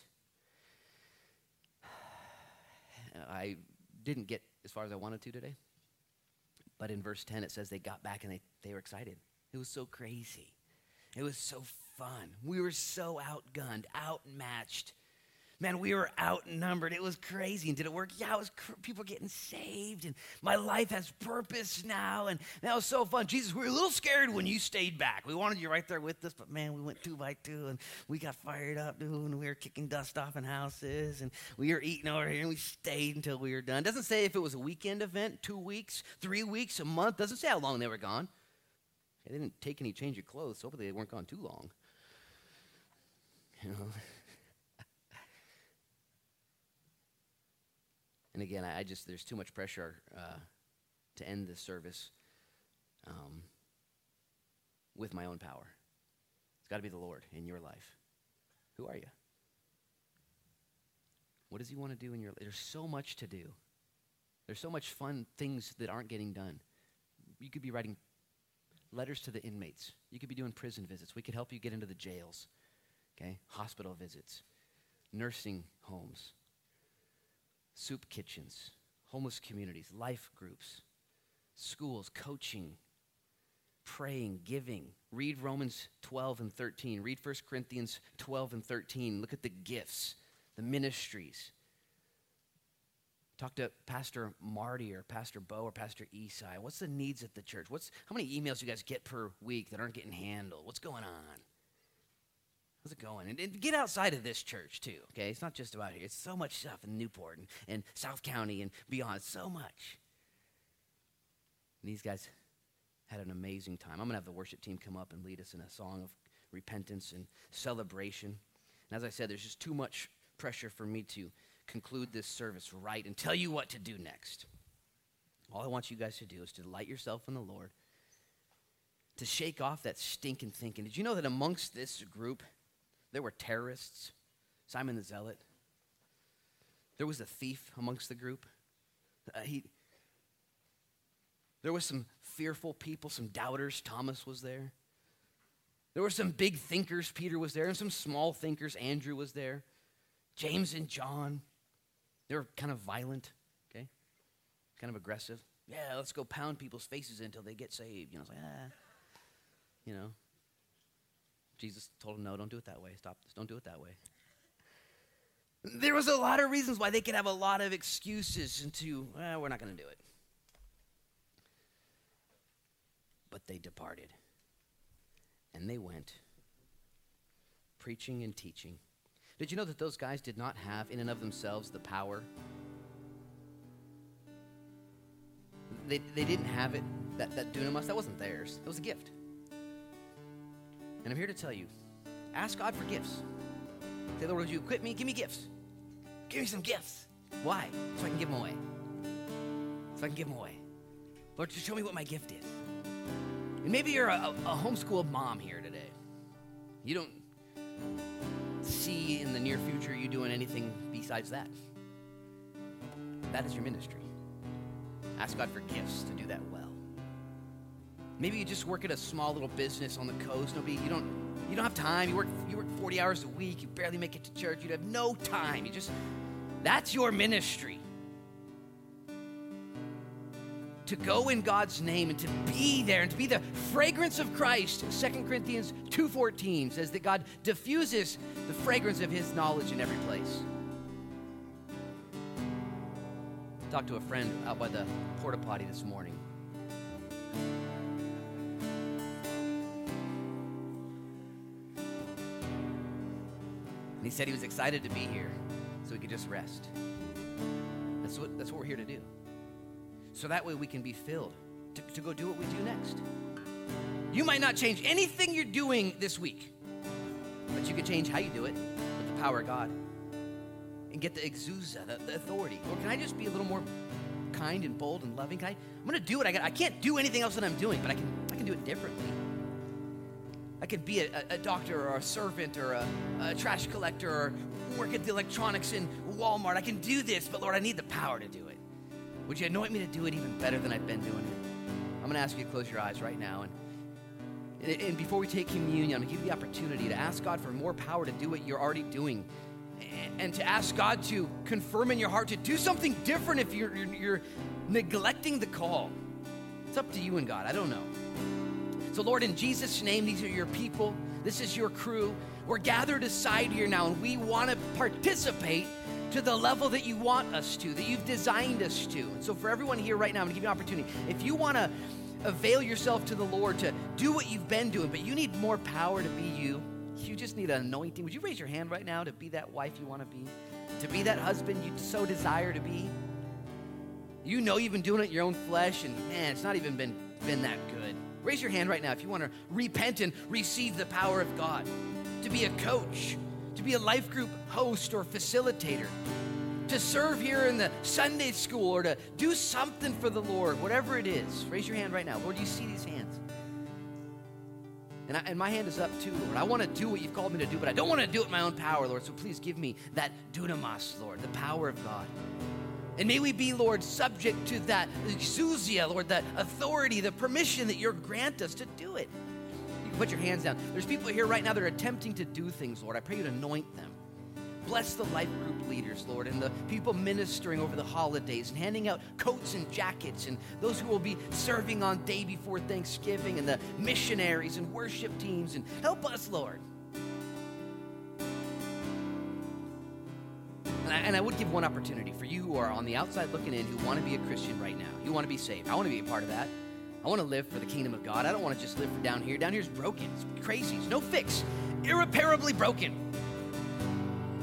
I didn't get as far as I wanted to today. But in verse 10, it says they got back and they were excited. It was so crazy. It was so fun. We were so outgunned, outmatched. Man, we were outnumbered. It was crazy. And did it work? Yeah, it was people were getting saved. And my life has purpose now. And that was so fun. Jesus, we were a little scared when you stayed back. We wanted you right there with us. But, man, we went 2x2. And we got fired up, dude. And we were kicking dust off in houses. And we were eating over here. And we stayed until we were done. It doesn't say if it was a weekend event, 2 weeks, 3 weeks, a month. It doesn't say how long they were gone. They didn't take any change of clothes. So hopefully they weren't gone too long. And again, there's too much pressure to end this service with my own power. It's got to be the Lord in your life. Who are you? What does he want to do in your life? There's so much to do. There's so much fun things that aren't getting done. You could be writing letters to the inmates. You could be doing prison visits. We could help you get into the jails, okay? Hospital visits, nursing homes. Soup kitchens, homeless communities, life groups, schools, coaching, praying, giving. Read Romans 12 and 13. Read 1 Corinthians 12 and 13. Look at the gifts, the ministries. Talk to Pastor Marty or Pastor Bo or Pastor Esai. What's the needs at the church? How many emails do you guys get per week that aren't getting handled? What's going on? How's it going? And get outside of this church, too, okay? It's not just about here. It's so much stuff in Newport and South County and beyond, so much. And these guys had an amazing time. I'm going to have the worship team come up and lead us in a song of repentance and celebration. And as I said, there's just too much pressure for me to conclude this service right and tell you what to do next. All I want you guys to do is to delight yourself in the Lord, to shake off that stinking thinking. Did you know that amongst this group, there were terrorists, Simon the Zealot. There was a thief amongst the group. There was some fearful people, some doubters. Thomas was there. There were some big thinkers. Peter was there. And some small thinkers. Andrew was there. James and John. They were kind of violent, okay? Kind of aggressive. Yeah, let's go pound people's faces until they get saved. It's like, Jesus told him, no, don't do it that way. Stop this. Don't do it that way. There was a lot of reasons why they could have a lot of excuses into, we're not going to do it. But they departed. And they went, preaching and teaching. Did you know that those guys did not have, in and of themselves, the power? They didn't have it, that dunamis. That wasn't theirs. It was a gift. And I'm here to tell you, ask God for gifts. Say, Lord, would you equip me? Give me gifts. Give me some gifts. Why? So I can give them away. Lord, just show me what my gift is. And maybe you're a homeschooled mom here today. You don't... see in the near future you doing anything besides that. That is your ministry. Ask God for gifts to do that well. Maybe you just work at a small little business on the coast. You don't have time. You work 40 hours a week. You barely make it to church. You'd have no time. That's your ministry. To go in God's name and to be there and to be the fragrance of Christ. 2 Corinthians 2:14 says that God diffuses the fragrance of his knowledge in every place. I talked to a friend out by the porta potty this morning. And he said he was excited to be here so he could just rest. That's what we're here to do. So that way we can be filled to go do what we do next. You might not change anything you're doing this week, but you can change how you do it with the power of God and get the exousia, the authority. Or can I just be a little more kind and bold and loving? I'm going to do what I got. I can't do anything else that I'm doing, but I can do it differently. I could be a doctor or a servant or a trash collector or work at the electronics in Walmart. I can do this, but Lord, I need the power to do it. Would you anoint me to do it even better than I've been doing it? I'm going to ask you to close your eyes right now. And before we take communion, I'm going to give you the opportunity to ask God for more power to do what you're already doing. And to ask God to confirm in your heart to do something different if you're neglecting the call. It's up to you and God. I don't know. So Lord, in Jesus' name, these are your people. This is your crew. We're gathered aside here now, and we want to participate to the level that you want us to, that you've designed us to. And so for everyone here right now, I'm going to give you an opportunity. If you want to avail yourself to the Lord to do what you've been doing, but you need more power to be you, you just need an anointing. Would you raise your hand right now to be that wife you want to be that husband you so desire to be? You know you've been doing it in your own flesh, and man, it's not even been that good. Raise your hand right now if you want to repent and receive the power of God, to be a coach, to be a life group host or facilitator, to serve here in the Sunday school, or to do something for the Lord, whatever it is. Raise your hand right now. Lord, you see these hands. And my hand is up too, Lord. I want to do what you've called me to do, but I don't want to do it in my own power, Lord. So please give me that dunamis, Lord, the power of God. And may we be, Lord, subject to that exousia, Lord, that authority, the permission that you grant us to do it. Put your hands down. There's people here right now that are attempting to do things, Lord. I pray you to anoint them. Bless the life group leaders, Lord, and the people ministering over the holidays and handing out coats and jackets, and those who will be serving on day before Thanksgiving, and the missionaries and worship teams. And help us, Lord. And I would give one opportunity for you who are on the outside looking in, who want to be a Christian right now. You want to be saved. I want to be a part of that. I want to live for the kingdom of God. I don't want to just live for down here. Down here's broken. It's crazy. It's no fix. Irreparably broken.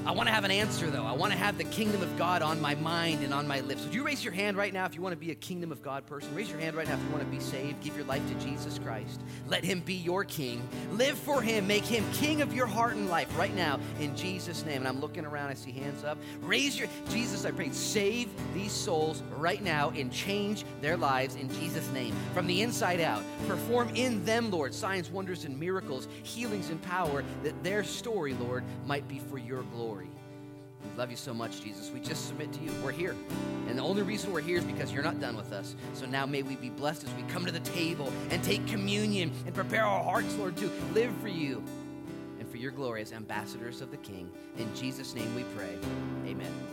I want to have an answer, though. I want to have the kingdom of God on my mind and on my lips. Would you raise your hand right now if you want to be a kingdom of God person? Raise your hand right now if you want to be saved. Give your life to Jesus Christ. Let him be your king. Live for him. Make him king of your heart and life right now in Jesus' name. And I'm looking around. I see hands up. Jesus, I pray, save these souls right now and change their lives in Jesus' name. From the inside out, perform in them, Lord, signs, wonders, and miracles, healings, and power, that their story, Lord, might be for your glory. We love you so much, Jesus. We just submit to you. We're here. And the only reason we're here is because you're not done with us. So now may we be blessed as we come to the table and take communion and prepare our hearts, Lord, to live for you and for your glory as ambassadors of the King. In Jesus' name we pray. Amen.